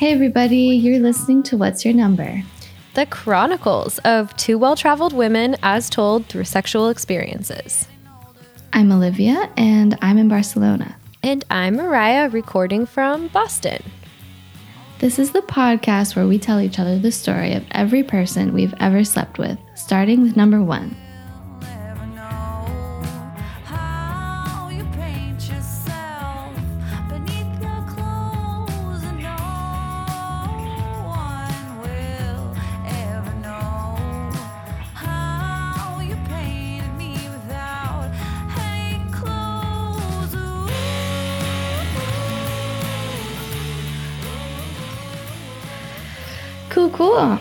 Hey everybody, you're listening to What's Your Number? The chronicles of two well-traveled women as told through sexual experiences. I'm Olivia, and I'm in Barcelona. And I'm Mariah, recording from Boston. This is the podcast where we tell each other the story of every person we've ever slept with, starting with number one. Cool.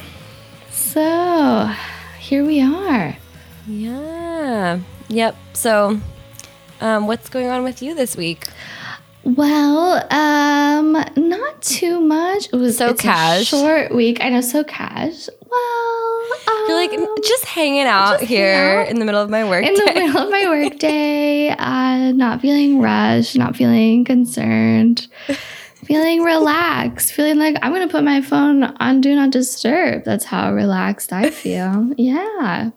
So here we are. Yeah. Yep. So what's going on with you this week? Well, not too much. It was so cash. A short week. I know, so cash. Well, you're like just hanging out in the middle of my work day. Not feeling rushed, not feeling concerned. Feeling relaxed, feeling like I'm going to put my phone on Do Not Disturb. That's how relaxed I feel. Yeah.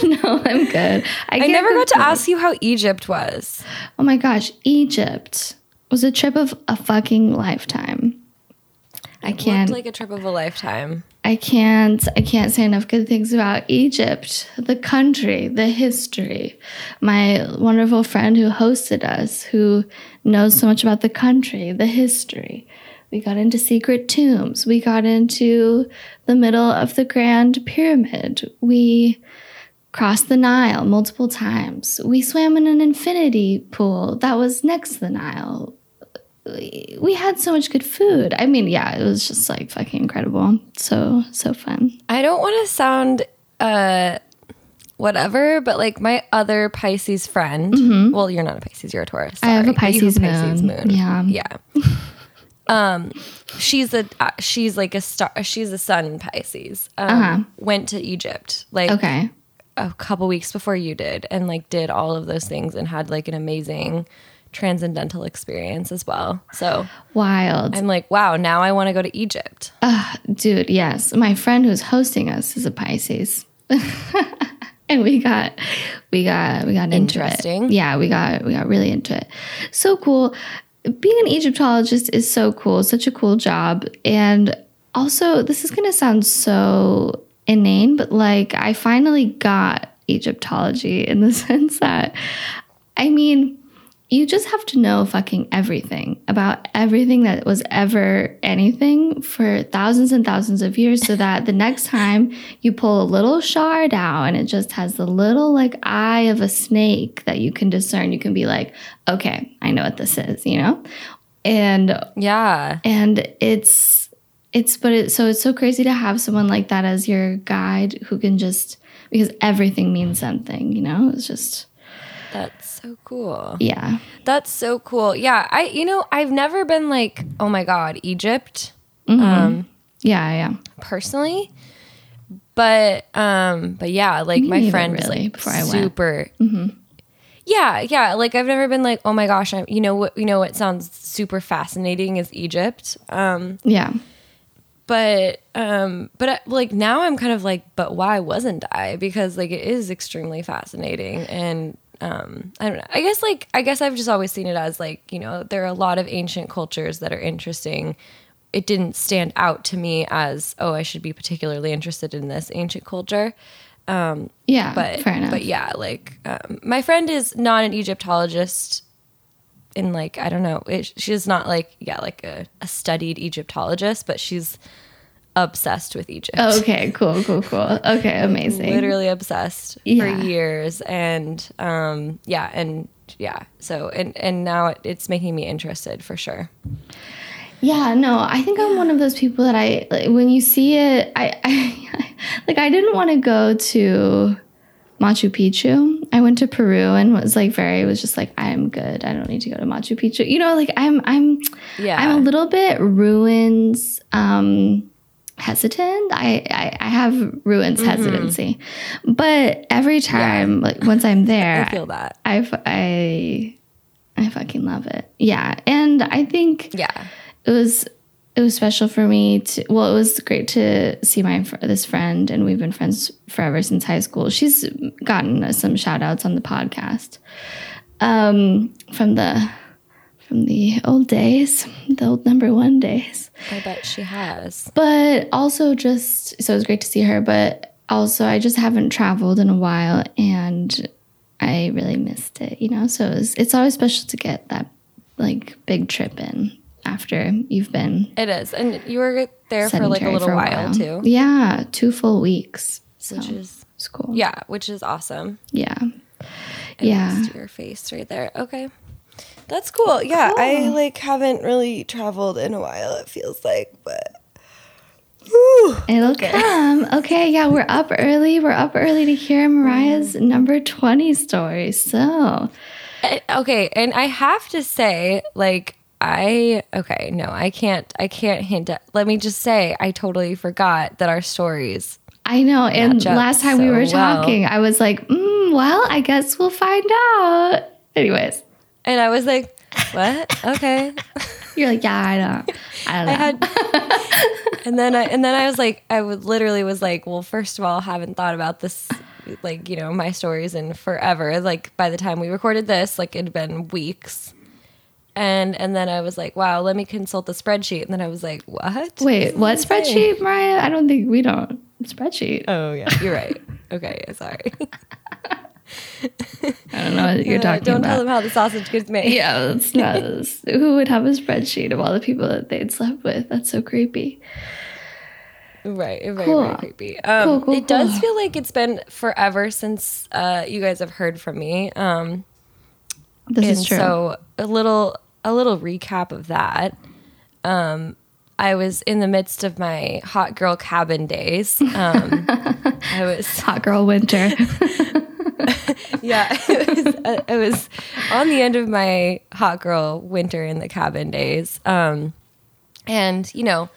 No, I'm good. I never got to ask you how Egypt was. Oh my gosh. Egypt was a trip of a fucking lifetime. It looked like a trip of a lifetime. I can't say enough good things about Egypt, the country, the history. My wonderful friend who hosted us, who knows so much about the country, the history. We got into secret tombs. We got into the middle of the Grand Pyramid. We crossed the Nile multiple times. We swam in an infinity pool that was next to the Nile. We had so much good food. I mean, yeah, it was just like fucking incredible. So fun. I don't want to sound whatever, but like my other Pisces friend. Mm-hmm. Well, you're not a Pisces, you're a Taurus. Sorry. I have a Pisces, moon. Yeah. She's a sun in Pisces. Went to Egypt. Like a couple weeks before you did, and like did all of those things and had like an amazing transcendental experience as well. So wild. I'm like, wow, now I want to go to Egypt. Dude, yes. My friend who's hosting us is a Pisces. And we got into it. Yeah, we got really into it. So cool. Being an Egyptologist is so cool. Such a cool job. And also, this is going to sound so inane, but like I finally got Egyptology in the sense that, I mean, you just have to know fucking everything about everything that was ever anything for thousands and thousands of years, so that the next time you pull a little shard out and it just has the little like eye of a snake that you can discern, you can be like, okay, I know what this is, you know? And yeah. And it's so crazy to have someone like that as your guide who can just, because everything means something, you know? It's just, that's so cool. Yeah. That's so cool. Yeah. I've never been like, oh my God, Egypt. Mm-hmm. Yeah. Personally. But yeah, like my friend really was like super. Mm-hmm. Yeah. Like I've never been like, oh my gosh, what sounds super fascinating is Egypt. Yeah. But like now I'm kind of like, but why wasn't I? Because like it is extremely fascinating, and I don't know. I guess I've just always seen it as like, you know, there are a lot of ancient cultures that are interesting. It didn't stand out to me as, oh, I should be particularly interested in this ancient culture. Yeah, but fair enough. But yeah, like my friend is not an Egyptologist, and like I don't know, she's not like like a studied Egyptologist, but she's obsessed with Egypt. Okay, cool. Okay, amazing. Literally obsessed for years, and So and now it's making me interested for sure. Yeah, no, I think I'm one of those people that I like, when you see it, I like I didn't want to go to Machu Picchu. I went to Peru and was just like, I'm good. I don't need to go to Machu Picchu. You know, like I'm a little bit ruins hesitant. I have ruins hesitancy, but every time like once I'm there, I feel that I fucking love it. Yeah, and I think it was it was special for me to, well, it was great to see this friend, and we've been friends forever since high school. She's gotten some shout outs on the podcast from the old days, the old number one days. I bet she has. But also just, so it was great to see her, but also I just haven't traveled in a while and I really missed it, you know? So it's always special to get that like big trip in after you've been. It is. And you were there for like a little while too. Yeah, 2 full weeks. So. Which is cool. Yeah, which is awesome. Yeah. And your face right there. Okay. That's cool. Yeah, cool. I like haven't really traveled in a while, it feels like, but ooh, it'll come. Okay, yeah, we're up early. We're up early to hear Mariah's number 20 story. So okay, and I have to say, like, I can't hint at, let me just say, I totally forgot that our stories, I know, and last time we were talking, I was like, well, I guess we'll find out. Anyways. And I was like, what? Okay. You're like, yeah, I don't know. And then I was like, I was like, well, first of all, haven't thought about this, like, you know, my stories in forever. Like, by the time we recorded this, like, it had been weeks. And then I was like, wow, let me consult the spreadsheet. And then I was like, what? Wait, what spreadsheet, Mariah? I don't think we don't. Spreadsheet. Oh, yeah. You're right. Okay. Sorry. I don't know what you're talking about. Don't tell them how the sausage gets made. Yeah, that's not. Who would have a spreadsheet of all the people that they'd slept with? That's so creepy. Right, very, cool. Very creepy. It does feel like it's been forever since you guys have heard from me. This is true. So a little recap of that. I was in the midst of my hot girl cabin days. I was hot girl winter. Yeah, it was on the end of my hot girl winter in the cabin days. And, you know,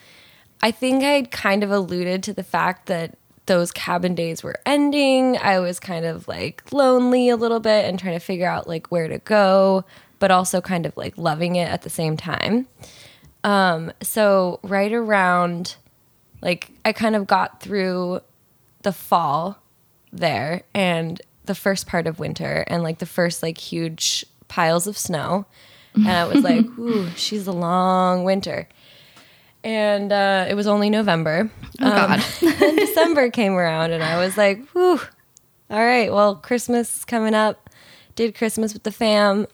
I think I had kind of alluded to the fact that those cabin days were ending. I was kind of like lonely a little bit and trying to figure out like where to go, but also kind of like loving it at the same time. So right around, like, I kind of got through the fall there and the first part of winter and like the first like huge piles of snow, and I was like, ooh, she's a long winter. And it was only November. And December came around and I was like, ooh, all right, well, Christmas is coming up. Did Christmas with the fam.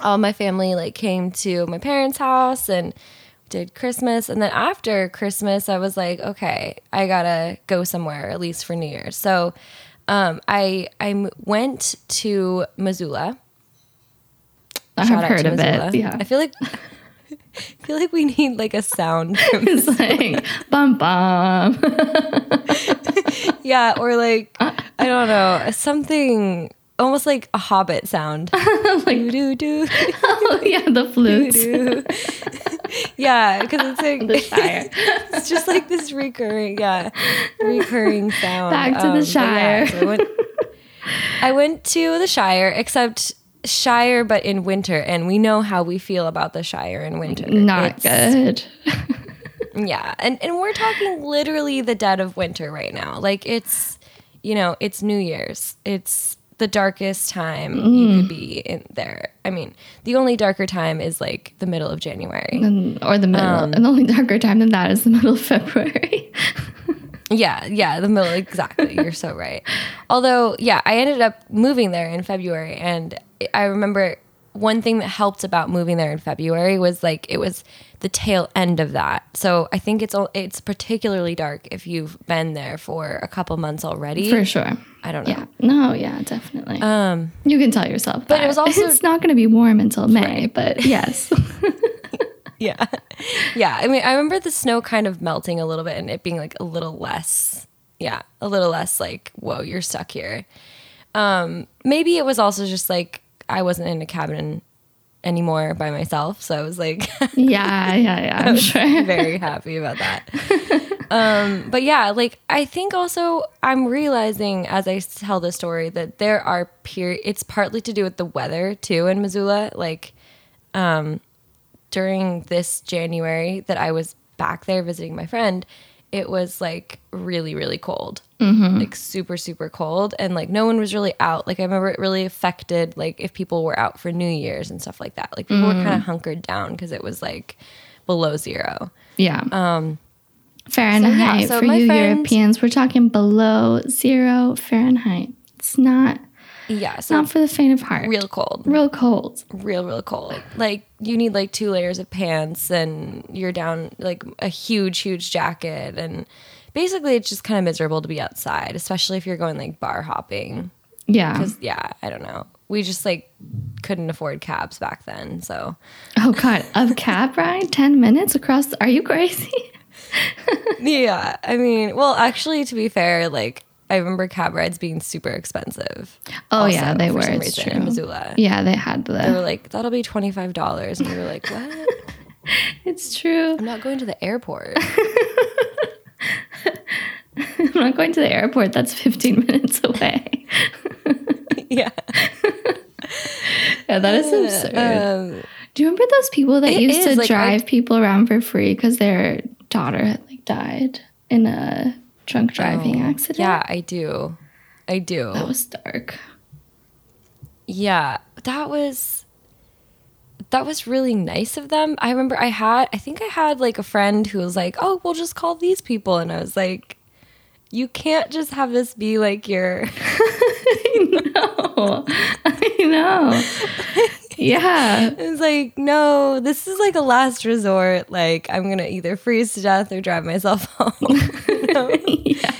All my family like came to my parents' house and did Christmas, and then after Christmas I was like, okay, I gotta go somewhere at least for New Year's. So I went to Missoula. I've heard of it. Yeah, I feel like we need like a sound. From it's like bum bum. Yeah, or like I don't know, something almost like a Hobbit sound. Like doo doo. Oh yeah, the flutes. Yeah, because it's like the Shire. It's just like this recurring sound. Back to the Shire. Yeah, so I went to the Shire, except Shire, but in winter, and we know how we feel about the Shire in winter. It's good. Yeah, and we're talking literally the dead of winter right now. Like it's, you know, it's New Year's. It's the darkest time you could be in there. I mean, the only darker time is like the middle of January, and the only darker time than that is the middle of February. yeah, the middle, exactly. You're so right. Although, yeah, I ended up moving there in February, and I remember one thing that helped about moving there in February was like it was the tail end of that. So I think it's particularly dark if you've been there for a couple months already. For sure. I don't know. Yeah. No, yeah, definitely. You can tell yourself that. But it was also... It's not going to be warm until May, right. But yes. Yeah. Yeah, I mean, I remember the snow kind of melting a little bit and it being like a little less like, whoa, you're stuck here. Maybe it was also just like I wasn't in a cabin anymore by myself, so I was like... Yeah, I'm sure. Very happy about that. But yeah, like I think also I'm realizing as I tell the story that there are it's partly to do with the weather too in Missoula. Like, during this January that I was back there visiting my friend, it was like really, really cold, like super, super cold. And like no one was really out. Like I remember it really affected like if people were out for New Year's and stuff like that. Like people were kind of hunkered down because it was like below zero. Yeah. Fahrenheit. So for you Europeans, we're talking below 0 Fahrenheit. It's not... Yeah, so not for the faint of heart. Real cold. Real cold. Real, real cold. Like, you need, like, 2 layers of pants, and you're down, like, a huge, huge jacket. And basically, it's just kind of miserable to be outside, especially if you're going, like, bar hopping. Yeah. Because, yeah, I don't know. We just, like, couldn't afford cabs back then, so. Oh, God. A cab ride? 10 minutes across? Are you crazy? Yeah. I mean, well, actually, to be fair, like, I remember cab rides being super expensive. Oh, also, yeah, they were. It's true. In Missoula. Yeah, they had the... They were like, that'll be $25. And we were like, what? It's true. I'm not going to the airport. I'm not going to the airport. That's 15 minutes away. Yeah. Yeah, that is absurd. Do you remember those people that used to like, drive people around for free because their daughter had like died in a... drunk driving accident? Yeah, I do. That was dark. Yeah, that was really nice of them. I remember I think I had like a friend who was like, oh, we'll just call these people. And I was like, you can't just have this be like your... I know. Yeah. It's like, no, this is like a last resort. Like, I'm going to either freeze to death or drive myself home. Yeah.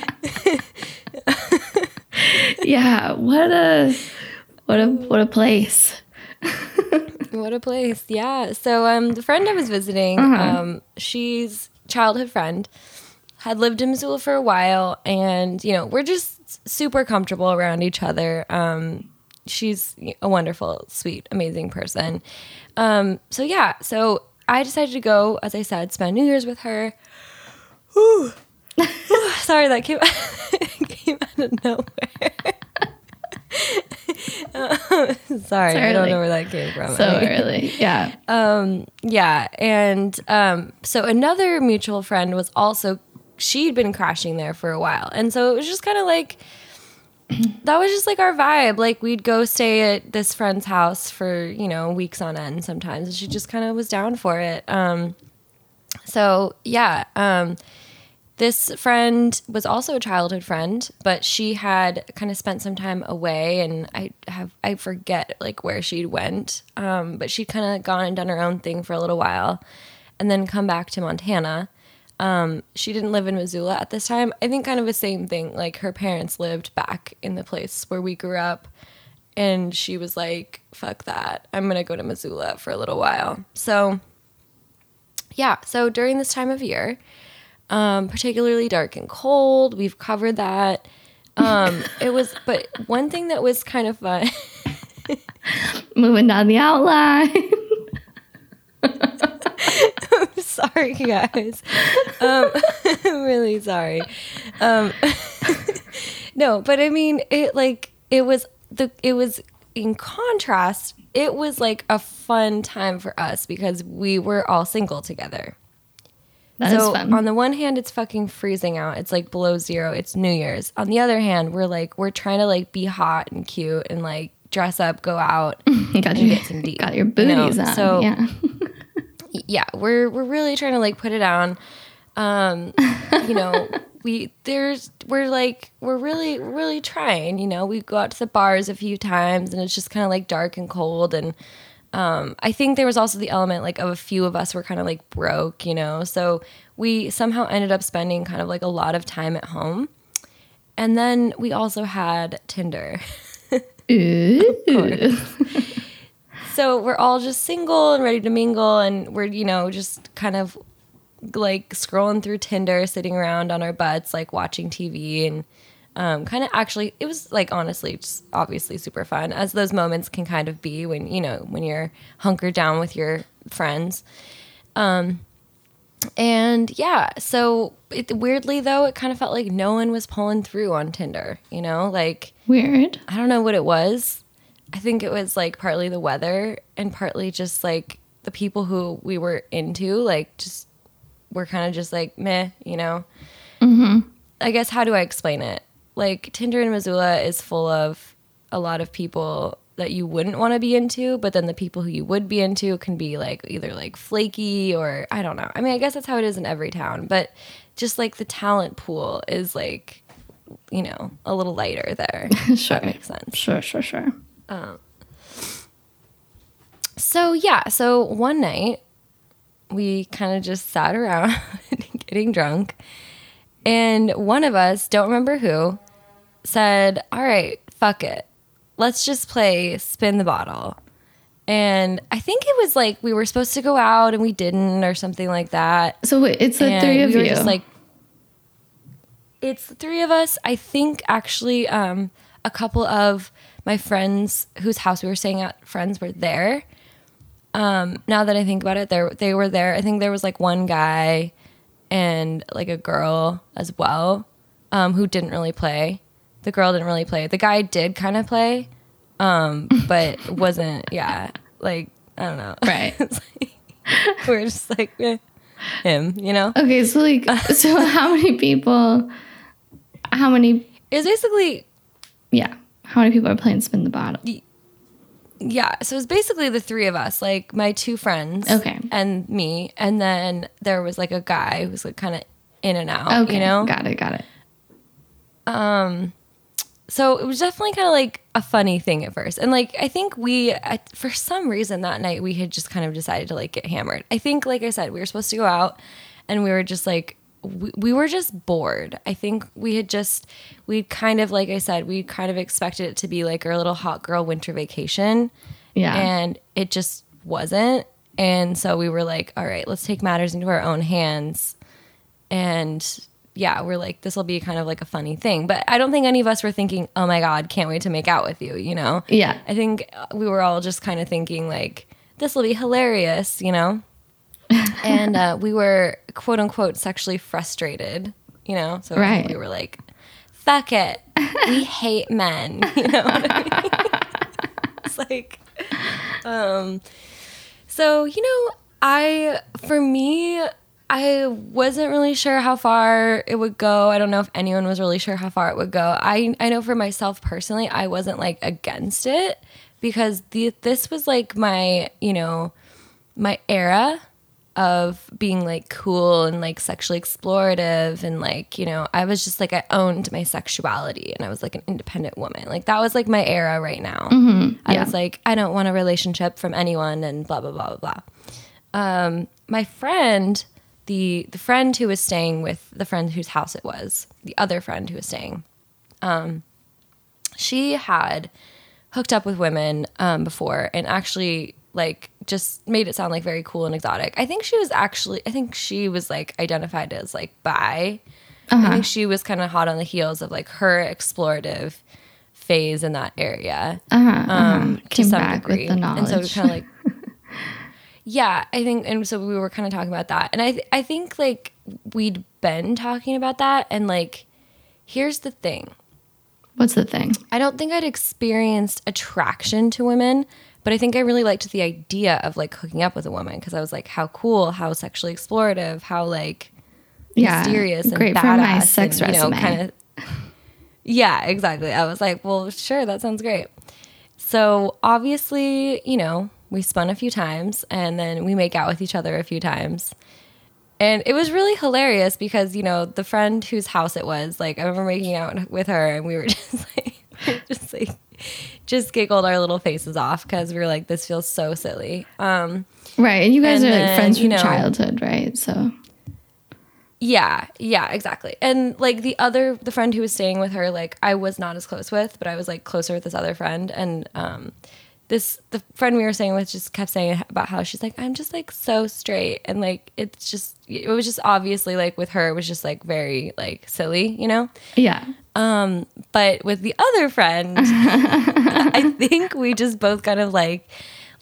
Yeah. What a place. What a place. Yeah. So the friend I was visiting, she's childhood friend, had lived in Missoula for a while, and, you know, we're just super comfortable around each other. She's a wonderful, sweet, amazing person. So, yeah. So I decided to go, as I said, spend New Year's with her. Ooh. Ooh, sorry, that came out of nowhere. Sorry, I don't know where that came from. So early, yeah. Yeah, and so another mutual friend was also... She'd been crashing there for a while. And so it was just kind of like... That was just like our vibe. Like we'd go stay at this friend's house for, you know, weeks on end sometimes. And she just kind of was down for it. So yeah, this friend was also a childhood friend, but she had kind of spent some time away, and I forget like where she went. But she'd kind of gone and done her own thing for a little while and then come back to Montana. She didn't live in Missoula at this time. I think kind of the same thing. Like her parents lived back in the place where we grew up, and she was like, fuck that. I'm going to go to Missoula for a little while. So yeah. So during this time of year, particularly dark and cold, we've covered that. But one thing that was kind of fun. Moving down the outline. I'm sorry, guys. I'm really sorry. No, but I mean, it was in contrast. It was like a fun time for us because we were all single together. That is fun. On the one hand, it's fucking freezing out. It's like below zero. It's New Year's. On the other hand, we're trying to like be hot and cute and like dress up, go out, get some deep. Got your booties out. So, yeah. Yeah, we're really trying to like put it on. You know, we're really trying, you know. We go out to the bars a few times, and it's just kind of like dark and cold, and I think there was also the element like of a few of us were kind of like broke, you know. So we somehow ended up spending kind of like a lot of time at home. And then we also had Tinder. Ooh. Of course. So we're all just single and ready to mingle, and we're, you know, just kind of like scrolling through Tinder, sitting around on our butts, like watching TV, and kind of actually, it was like honestly, just obviously super fun, as those moments can kind of be when, you know, when you're hunkered down with your friends. And yeah, so weirdly though, it kind of felt like no one was pulling through on Tinder, you know, like weird. I don't know what it was. I think it was like partly the weather and partly just like the people who we were into, like, just were kind of just like, meh, you know? Mm-hmm. I guess, how do I explain it? Like, Tinder in Missoula is full of a lot of people that you wouldn't want to be into, but then the people who you would be into can be, like, either, like, flaky or, I don't know. I mean, I guess that's how it is in every town, but just, like, the talent pool is, like, you know, a little lighter there. Sure. That makes sense. Sure. So one night we kind of just sat around getting drunk, and one of us, don't remember who, said, all right, fuck it. Let's just play Spin the Bottle. And I think it was like we were supposed to go out and we didn't or something like that. So it's the three of you. Just like, it's the three of us. I think actually a couple of my friends whose house we were staying at, friends were there. Now that I think about it, they were there. I think there was like one guy and like a girl as well, who didn't really play. The girl didn't really play. The guy did kind of play, but wasn't, yeah, like, I don't know. Right. It's like, we're just like, eh, him, you know? Okay, so like, so how many people? It's basically... Yeah. How many people are playing Spin the Bottle? Yeah. So it was basically the three of us, like my two friends, okay, and me. And then there was like a guy who was like kind of in and out, okay, you know? Got it. So it was definitely kind of like a funny thing at first. And like, I think for some reason that night we had just kind of decided to like get hammered. I think, like I said, we were supposed to go out and we were just like, we were just bored. I think we kind of expected it to be like our little hot girl winter vacation. Yeah. And it just wasn't. And so we were like, all right, let's take matters into our own hands. And yeah, we're like, this will be kind of like a funny thing. But I don't think any of us were thinking, oh my God, can't wait to make out with you, you know? Yeah. I think we were all just kind of thinking like, this will be hilarious, you know? And we were, quote unquote, sexually frustrated, you know? So right. We were like, fuck it. We hate men, you know what I mean? It's like, so, you know, I wasn't really sure how far it would go. I don't know if anyone was really sure how far it would go. I know for myself personally, I wasn't like against it because this was like my, you know, my era of being like cool and like sexually explorative and like, you know, I was just like, I owned my sexuality and I was like an independent woman. Like that was like my era right now. Mm-hmm. Yeah. I was like, I don't want a relationship from anyone and blah, blah, blah, blah, blah. My friend... The friend who was staying with the friend whose house it was, the other friend who was staying, she had hooked up with women before and actually like just made it sound like very cool and exotic. I think she was like identified as like bi. Uh-huh. I think she was kind of hot on the heels of like her explorative phase in that area. Came to some back degree. With the knowledge. And so it was kind of like... Yeah, I think, and so we were kind of talking about that. And I think, like, we'd been talking about that, and, like, here's the thing. What's the thing? I don't think I'd experienced attraction to women, but I think I really liked the idea of, like, hooking up with a woman, because I was like, how cool, how sexually explorative, how, like, mysterious and great badass. Great for my sex and, resume. You know, kind of, yeah, exactly. I was like, well, sure, that sounds great. So, obviously, you know... We spun a few times, and then we make out with each other a few times. And it was really hilarious because, you know, the friend whose house it was, like, I remember making out with her, and we were just giggled our little faces off because we were like, this feels so silly. Right, and you guys are, like, friends from childhood, right? So... Yeah, exactly. And, like, the friend who was staying with her, like, I was not as close with, but I was, like, closer with this other friend, and, the friend we were staying with just kept saying about how she's like, I'm just like so straight. And like, it was just obviously like with her, it was just like very like silly, you know? Yeah. But with the other friend, I think we just both kind of like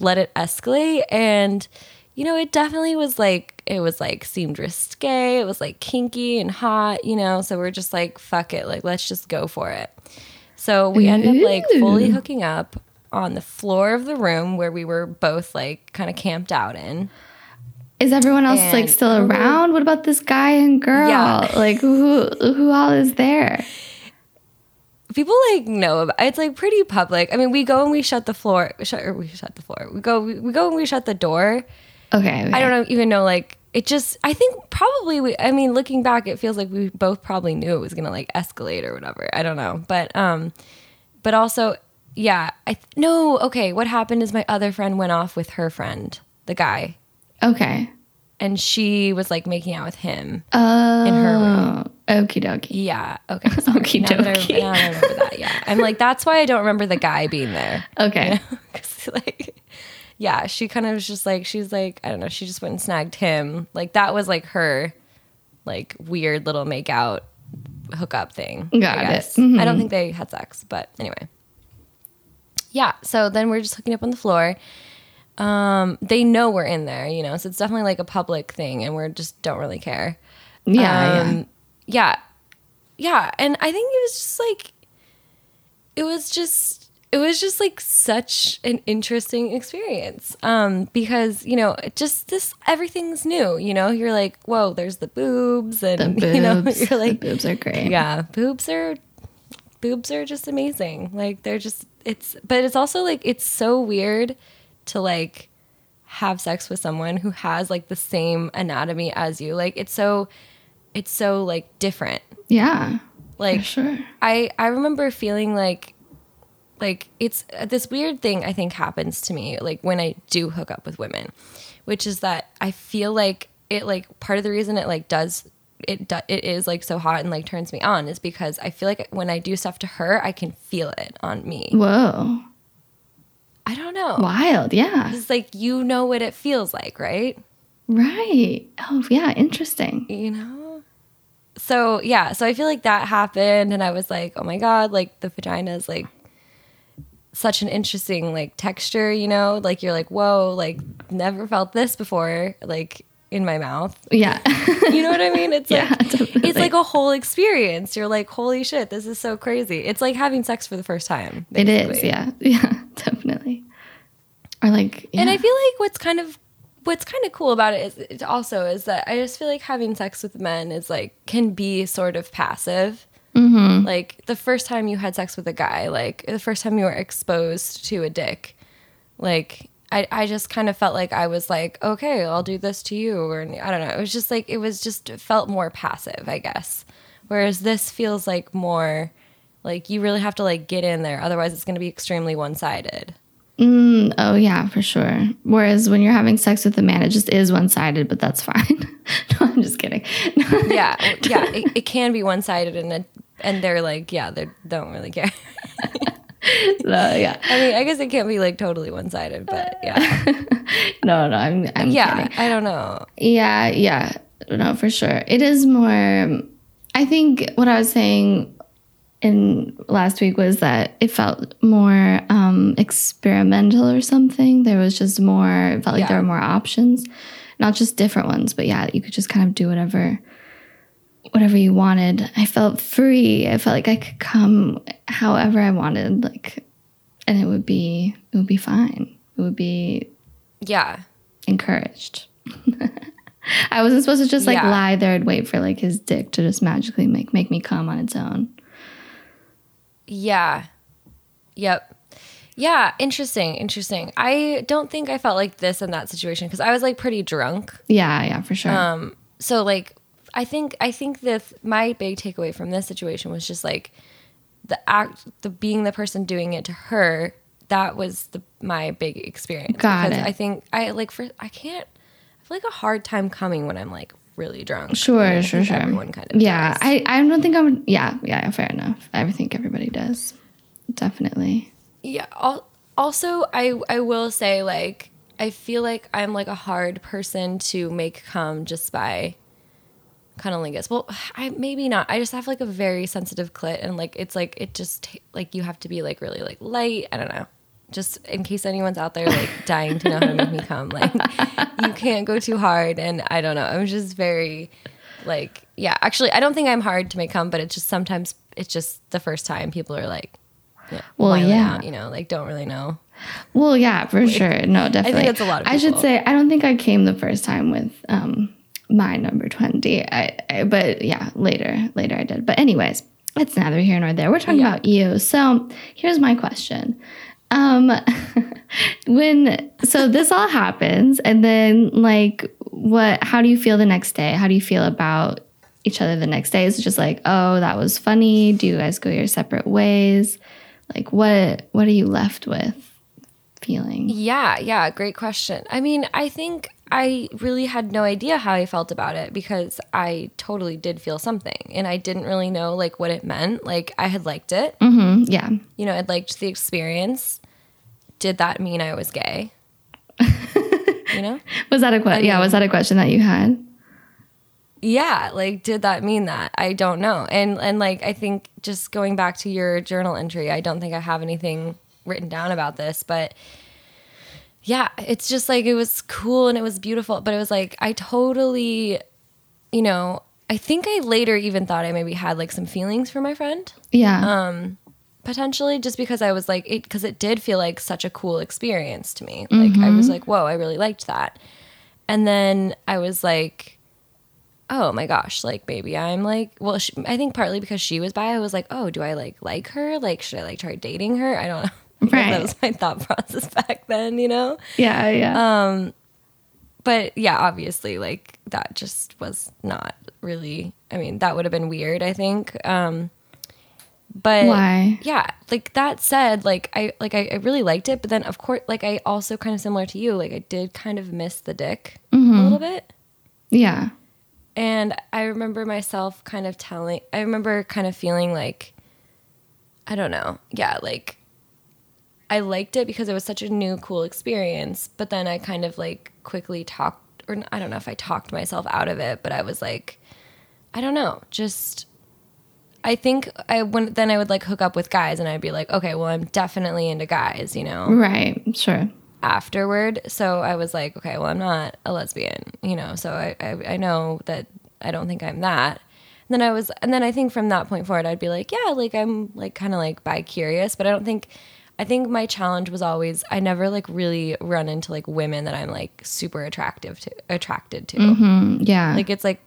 let it escalate. And, you know, it definitely was like, it was like seemed risque. It was like kinky and hot, you know? So we're just like, fuck it. Like, let's just go for it. So we ended up like fully hooking up. on the floor of the room where we were both like kind of camped out in. Is everyone else like still around? What about this guy and girl? Yeah. Like who all is there? People like know about it's like pretty public. I mean, we go and we shut the floor. We go and we shut the door. Okay. I don't even know like it just I think probably we I mean looking back it feels like we both probably knew it was going to like escalate or whatever. I don't know. But also yeah, what happened is my other friend went off with her friend, the guy. Okay. And she was like making out with him in her room. Okie dokie. Yeah. Okay. Okie dokie. Now I remember that. Yeah. I'm like, that's why I don't remember the guy being there. Okay. Because you know? Like, yeah, she kind of was just like, she's like, I don't know. She just went and snagged him. Like that was like her like weird little make out hookup thing. Got it. Mm-hmm. I don't think they had sex, but anyway. Yeah. So then we're just hooking up on the floor. They know we're in there, you know, so it's definitely like a public thing and we're just don't really care. Yeah. Yeah. And I think it was just like such an interesting experience. Because, you know, just this, everything's new, you know, you're like, whoa, there's the boobs you know, you're like, the boobs are great. Yeah. Boobs are just amazing. Like they're just, but it's also like, it's so weird to like have sex with someone who has like the same anatomy as you. Like it's so like different. Yeah. Like for sure. I remember feeling like it's this weird thing I think happens to me like when I do hook up with women, which is that I feel like it like part of the reason it is like so hot and like turns me on is because I feel like when I do stuff to her, I can feel it on me. Whoa. I don't know. Wild, yeah. It's like you know what it feels like, right? Right. Oh, yeah, interesting. You know? So, yeah, so I feel like that happened and I was like, oh my God, like the vagina is like such an interesting like texture, you know? Like you're like, whoa, like never felt this before, like in my mouth. Yeah. You know what I mean? It's yeah, like definitely. It's like a whole experience. You're like, holy shit, this is so crazy. It's like having sex for the first time. Basically. It is, yeah. Yeah, definitely. Or like yeah. And I feel like what's kind of cool about it is that I just feel like having sex with men is like can be sort of passive. Mm-hmm. Like the first time you had sex with a guy, like the first time you were exposed to a dick, like I just kind of felt like I was like, okay, I'll do this to you. Or I don't know. It was just like, it felt more passive, I guess. Whereas this feels like more like you really have to like get in there. Otherwise it's going to be extremely one-sided. Oh yeah, for sure. Whereas when you're having sex with a man, it just is one-sided, but that's fine. No, I'm just kidding. Yeah. Yeah. It can be one-sided and they're like, yeah, they don't really care. No, yeah. I mean, I guess it can't be like totally one-sided, but yeah. No, I'm yeah, kidding. I don't know. Yeah. No, for sure. It is more. I think what I was saying in last week was that it felt more experimental or something. There was just more. It felt like there were more options, not just different ones, but yeah, you could just kind of do whatever you wanted. I felt free. I felt like I could come however I wanted, like, and it would be fine. It would be encouraged. I wasn't supposed to just like lie there and wait for like his dick to just magically make me come on its own. Yeah. Yep. Yeah. Interesting. I don't think I felt like this in that situation because I was like pretty drunk. Yeah, for sure. So like I think that my big takeaway from this situation was just like being the person doing it to her, that was my big experience. Got it. I think I have like a hard time coming when I'm like really drunk. Sure. Everyone kind of does. I don't think I'm, yeah, fair enough. I think everybody does. Definitely. Yeah. Also, I will say like, I feel like I'm like a hard person to make come just by cunnilingus. Well, I maybe not. I just have like a very sensitive clit, and like it's like it just like you have to be like really like light. I don't know. Just in case anyone's out there like dying to know how to make me come, like you can't go too hard. And I don't know. I'm just very like Actually, I don't think I'm hard to make come, but it's just sometimes it's just the first time people are like, Well, yeah. Out, you know, like, don't really know. Well, yeah, for like, sure. No, definitely. I think it's a lot of people. I should say, I don't think I came the first time with my number 20. But yeah, later I did. But anyways, it's neither here nor there. We're talking about you. So here's my question. So this all happens, and then like, how do you feel the next day? How do you feel about each other the next day? Is it just like, oh, that was funny? Do you guys go your separate ways? Like, what are you left with feeling? Yeah. Great question. I mean, I think I really had no idea how I felt about it, because I totally did feel something, and I didn't really know like what it meant. Like, I had liked it. Mm-hmm. Yeah. You know, I'd liked the experience. Did that mean I was gay? You know? Was that a question? Yeah. Was that a question that you had? Yeah. Like, did that mean that? I don't know. And like, I think just going back to your journal entry, I don't think I have anything written down about this, but yeah, it's just like, it was cool and it was beautiful, but it was like, I totally, you know, I think I later even thought I maybe had like some feelings for my friend. Yeah. Potentially, just because I was like, because it did feel like such a cool experience to me. Like, mm-hmm. I was like, whoa, I really liked that. And then I was like, oh my gosh, like maybe I'm like, well, I think partly because she was bi, I was like, oh, do I like her? Like, should I like try dating her? I don't know. Right. That was my thought process back then, you know? Yeah. But yeah, obviously, like, that just was not really, I mean, that would have been weird, I think. But why? Yeah, like, that said, like, I really liked it, but then of course, like, I also kind of similar to you, like, I did kind of miss the dick mm-hmm. a little bit. Yeah. And I remember myself kind of feeling like, I don't know. Yeah, like, I liked it because it was such a new, cool experience, but then I kind of, like, quickly talked, or I don't know if I talked myself out of it, but I was like, I don't know, just, I think then I would, like, hook up with guys, and I'd be like, okay, well, I'm definitely into guys, you know? Right, sure. Afterward, so I was like, okay, well, I'm not a lesbian, you know, so I know that I don't think I'm that. And then I think from that point forward, I'd be like, yeah, like, I'm, like, kind of, like, bi-curious, but I think my challenge was always, I never like really run into like women that I'm like super attracted to. Mm-hmm, yeah. Like, it's like,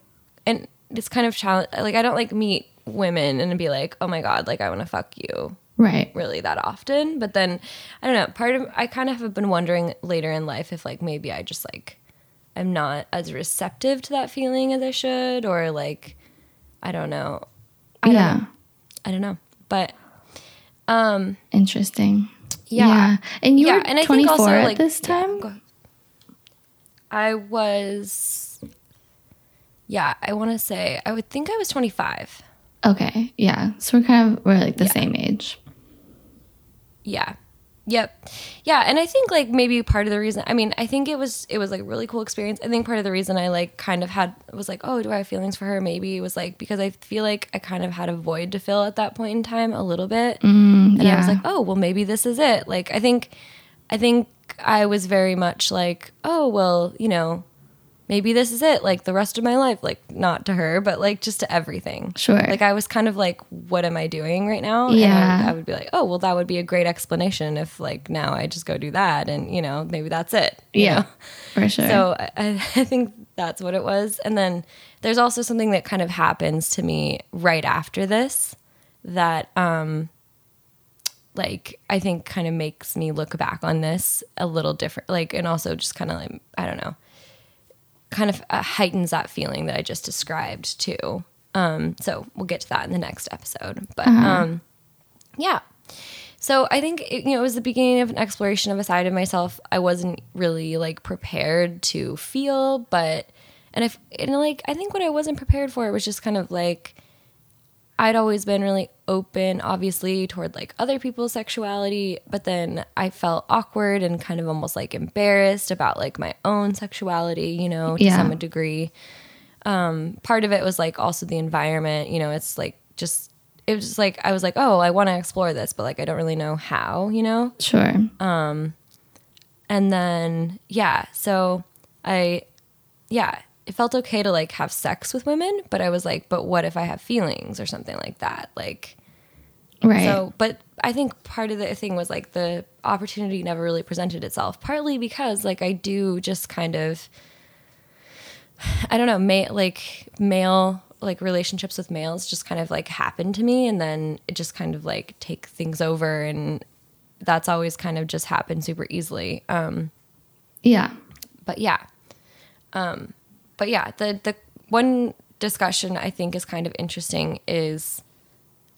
and it's kind of challenge. Like, I don't like meet women and be like, oh my God, like I want to fuck you. Right. Really that often. But then I don't know, I kind of have been wondering later in life if like, maybe I just like, I'm not as receptive to that feeling as I should, or like, I don't know. I don't know. But interesting. Yeah. And you were 24 also, like, at this time? Yeah, I was, yeah, I want to say, I would think I was 25. Okay. Yeah. So we're like the same age. Yeah. Yep. Yeah. And I think like maybe part of the reason, I mean, I think it was like a really cool experience. I think part of the reason I like kind of was like, oh, do I have feelings for her? Maybe it was like, because I feel like I kind of had a void to fill at that point in time a little bit. And I was like, oh, well, maybe this is it. Like, I think I was very much like, oh, well, you know, maybe this is it. Like the rest of my life, like not to her, but like just to everything. Sure. Like I was kind of like, what am I doing right now? Yeah. And I would be like, oh, well, that would be a great explanation if like now I just go do that and, you know, maybe that's it. Yeah, for sure. So I think that's what it was. And then there's also something that kind of happens to me right after this that like I think kind of makes me look back on this a little different. Like, and also just kind of like, I don't know, kind of heightens that feeling that I just described too. So we'll get to that in the next episode. But yeah, so I think it was the beginning of an exploration of a side of myself I wasn't really like prepared to feel, but I think what I wasn't prepared for, it was just kind of like I'd always been really open, obviously, toward like other people's sexuality, but then I felt awkward and kind of almost like embarrassed about like my own sexuality, you know, to some degree. Part of it was like also the environment, you know, it's like just, it was just like, I was like, oh, I want to explore this, but like, I don't really know how, you know? Sure. And then, yeah, so it felt okay to like have sex with women, but I was like, but what if I have feelings or something like that? Like, Right. So, but I think part of the thing was like the opportunity never really presented itself, partly because like I do just kind of, I don't know, male, like relationships with males just kind of like happen to me, and then it just kind of like take things over, and that's always kind of just happened super easily. But yeah, the one discussion I think is kind of interesting is,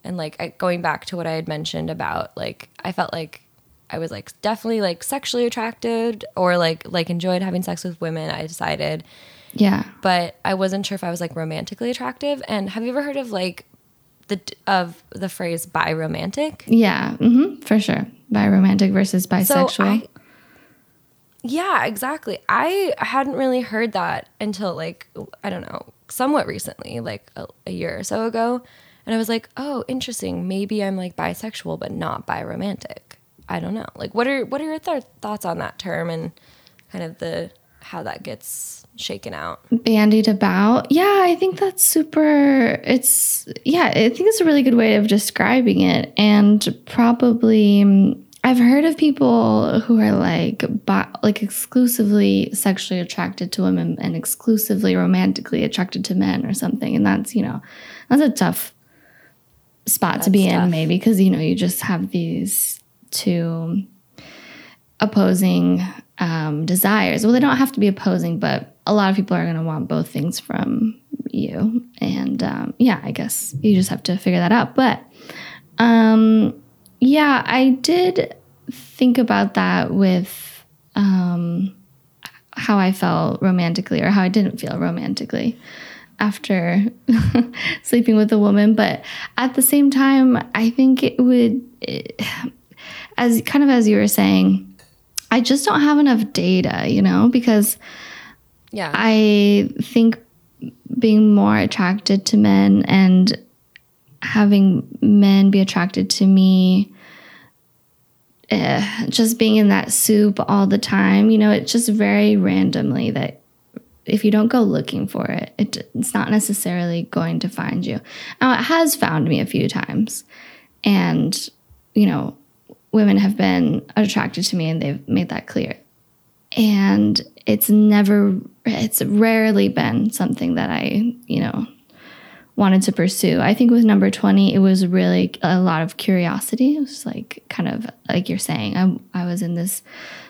and like going back to what I had mentioned about like, I felt like I was like definitely like sexually attracted or like enjoyed having sex with women, I decided. Yeah. But I wasn't sure if I was like romantically attractive. And have you ever heard of like the phrase biromantic? Yeah, mm-hmm, for sure. Biromantic versus bisexual. So yeah, exactly. I hadn't really heard that until like, I don't know, somewhat recently, like a year or so ago. And I was like, oh, interesting. Maybe I'm like bisexual, but not biromantic. I don't know. Like, what are your thoughts on that term and kind of how that gets shaken out? Bandied about. Yeah, I think that's I think it's a really good way of describing it. And probably I've heard of people who are like exclusively sexually attracted to women and exclusively romantically attracted to men or something. And that's, you know, that's a tough spot to be in, maybe, because, you know, you just have these two opposing desires. Well, they don't have to be opposing, but a lot of people are going to want both things from you. And yeah, I guess you just have to figure that out. But yeah, I did think about that with how I felt romantically or how I didn't feel romantically after sleeping with a woman. But at the same time, I think it would, as kind of as you were saying, I just don't have enough data, you know, because yeah, I think being more attracted to men and having men be attracted to me, just being in that soup all the time, you know, it's just very randomly that if you don't go looking for it, it's not necessarily going to find you. Now, it has found me a few times, and, you know, women have been attracted to me and they've made that clear. And it's rarely been something that I, you know, wanted to pursue. I think with number 20, it was really a lot of curiosity. It was like kind of like you're saying, I was in this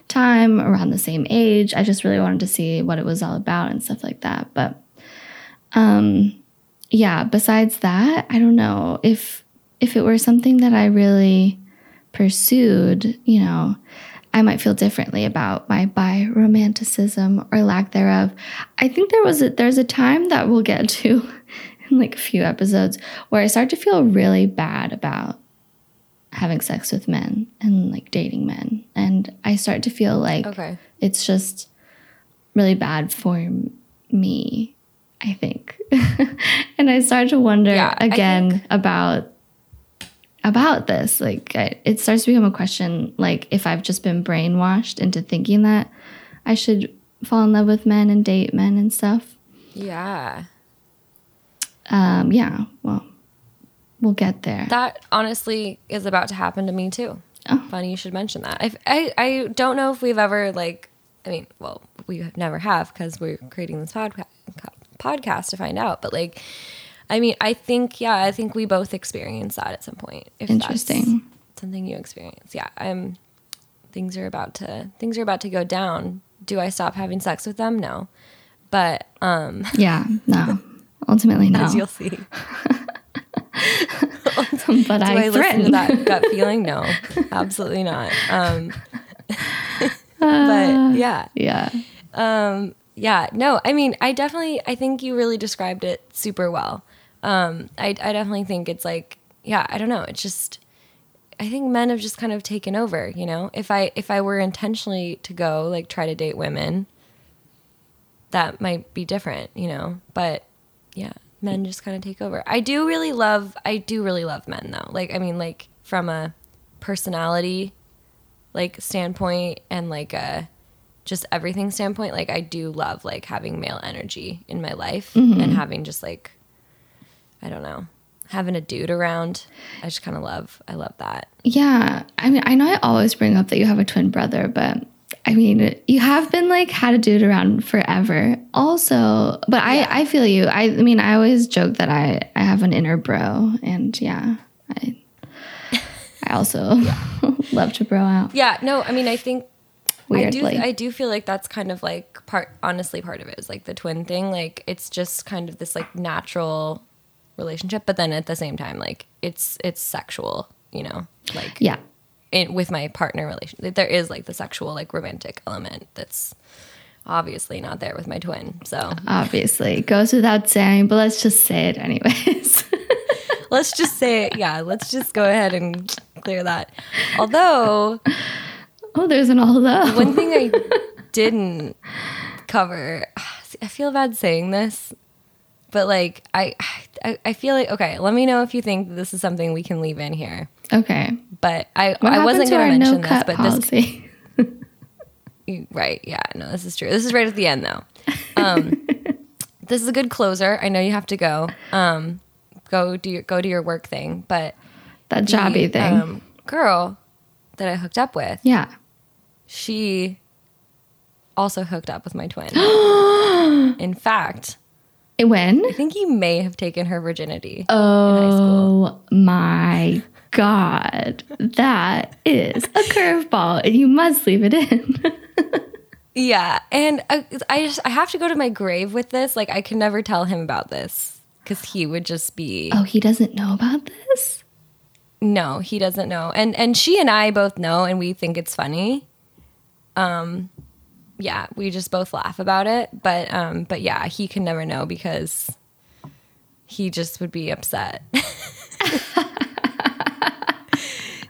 time around the same age. I just really wanted to see what it was all about and stuff like that. But yeah, besides that, I don't know if it were something that I really pursued, you know, I might feel differently about my bi-romanticism or lack thereof. I think there's a time that we'll get to in like a few episodes where I start to feel really bad about having sex with men and like dating men. And I start to feel like It's just really bad for me, I think. And I start to wonder again about this. Like it starts to become a question, like if I've just been brainwashed into thinking that I should fall in love with men and date men and stuff. Yeah. Yeah, well, we'll get there. That honestly is about to happen to me too. Oh. Funny you should mention that. I don't know if we've ever we never have, because we're creating this podcast to find out. But like, I mean, I think we both experienced that at some point. If interesting, that's something you experience. Yeah, things are about to go down. Do I stop having sex with them? No, but yeah, no. Ultimately, no. As you'll see. But do I listen to that gut feeling? No, absolutely not. But yeah. Yeah. Yeah. No, I mean, I think you really described it super well. I definitely think it's like, yeah, I don't know. It's just, I think men have just kind of taken over, you know? If I were intentionally to go, like, try to date women, that might be different, you know? But yeah, men just kind of take over. I do really love men, though. Like, I mean, like, from a personality, like, standpoint and, like, a just everything standpoint, like, I do love, like, having male energy in my life, mm-hmm. and having just, like, I don't know, having a dude around. I just kind of love that. Yeah. I mean, I know I always bring up that you have a twin brother, but I mean, you have been like had a dude around forever also, but yeah. I feel you. I mean, I always joke that I have an inner bro, and yeah, I also love to bro out. Yeah. No, I mean, I think weirdly, I do feel like that's kind of like part of it is like the twin thing. Like it's just kind of this like natural relationship, but then at the same time, like it's sexual, you know, like, yeah. With my partner relationship, there is like the sexual, like romantic element that's obviously not there with my twin. So obviously goes without saying, but let's just say it anyways. Let's just say it. Yeah. Let's just go ahead and clear that. Although, oh, there's an although. One thing I didn't cover, I feel bad saying this, but like I feel like, okay, let me know if you think this is something we can leave in here. Okay. But I wasn't going to mention this, but policy? This, right. Yeah, no, this is true. This is right at the end though. This is a good closer. I know you have to go, go do your work thing, but that jobby thing, girl that I hooked up with. Yeah. She also hooked up with my twin. In fact, when? I think he may have taken her virginity in high school. Oh my God, that is a curveball, and you must leave it in. Yeah, and I have to go to my grave with this. Like, I can never tell him about this because he would just be. Oh, he doesn't know about this? No, he doesn't know, and she and I both know, and we think it's funny. Yeah, we just both laugh about it, but yeah, he can never know because he just would be upset.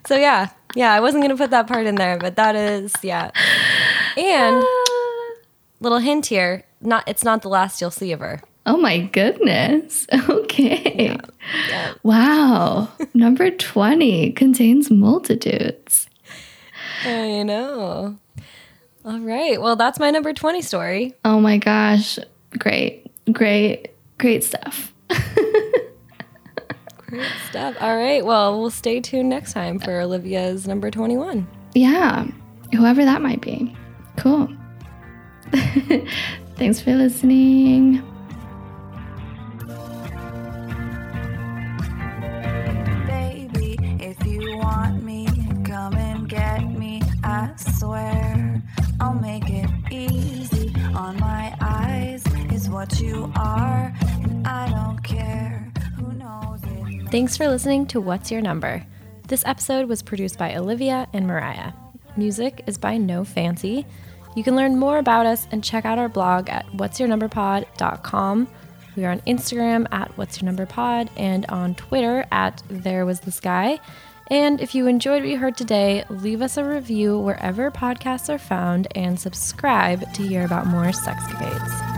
So yeah, I wasn't gonna put that part in there, but that is, yeah. And little hint here, it's not the last you'll see of her. Oh my goodness. Okay. Yeah. Wow. Number 20 contains multitudes. I know. All right. Well, that's my number 20 story. Oh my gosh. Great stuff. Great stuff. All right. Well, we'll stay tuned next time for Olivia's number 21. Yeah. Whoever that might be. Cool. Thanks for listening. Baby, if you want me, come and get me. I swear I'll make it easy on my eyes is what you are, and I don't care who knows it. Thanks for listening to What's Your Number. This episode was produced by Olivia and Mariah. Music is by No Fancy. You can learn more about us and check out our blog at whatsyournumberpod.com. We are on Instagram at whatsyournumberpod and on Twitter at therewasthisguy. And if you enjoyed what you heard today, leave us a review wherever podcasts are found and subscribe to hear about more sexcapades.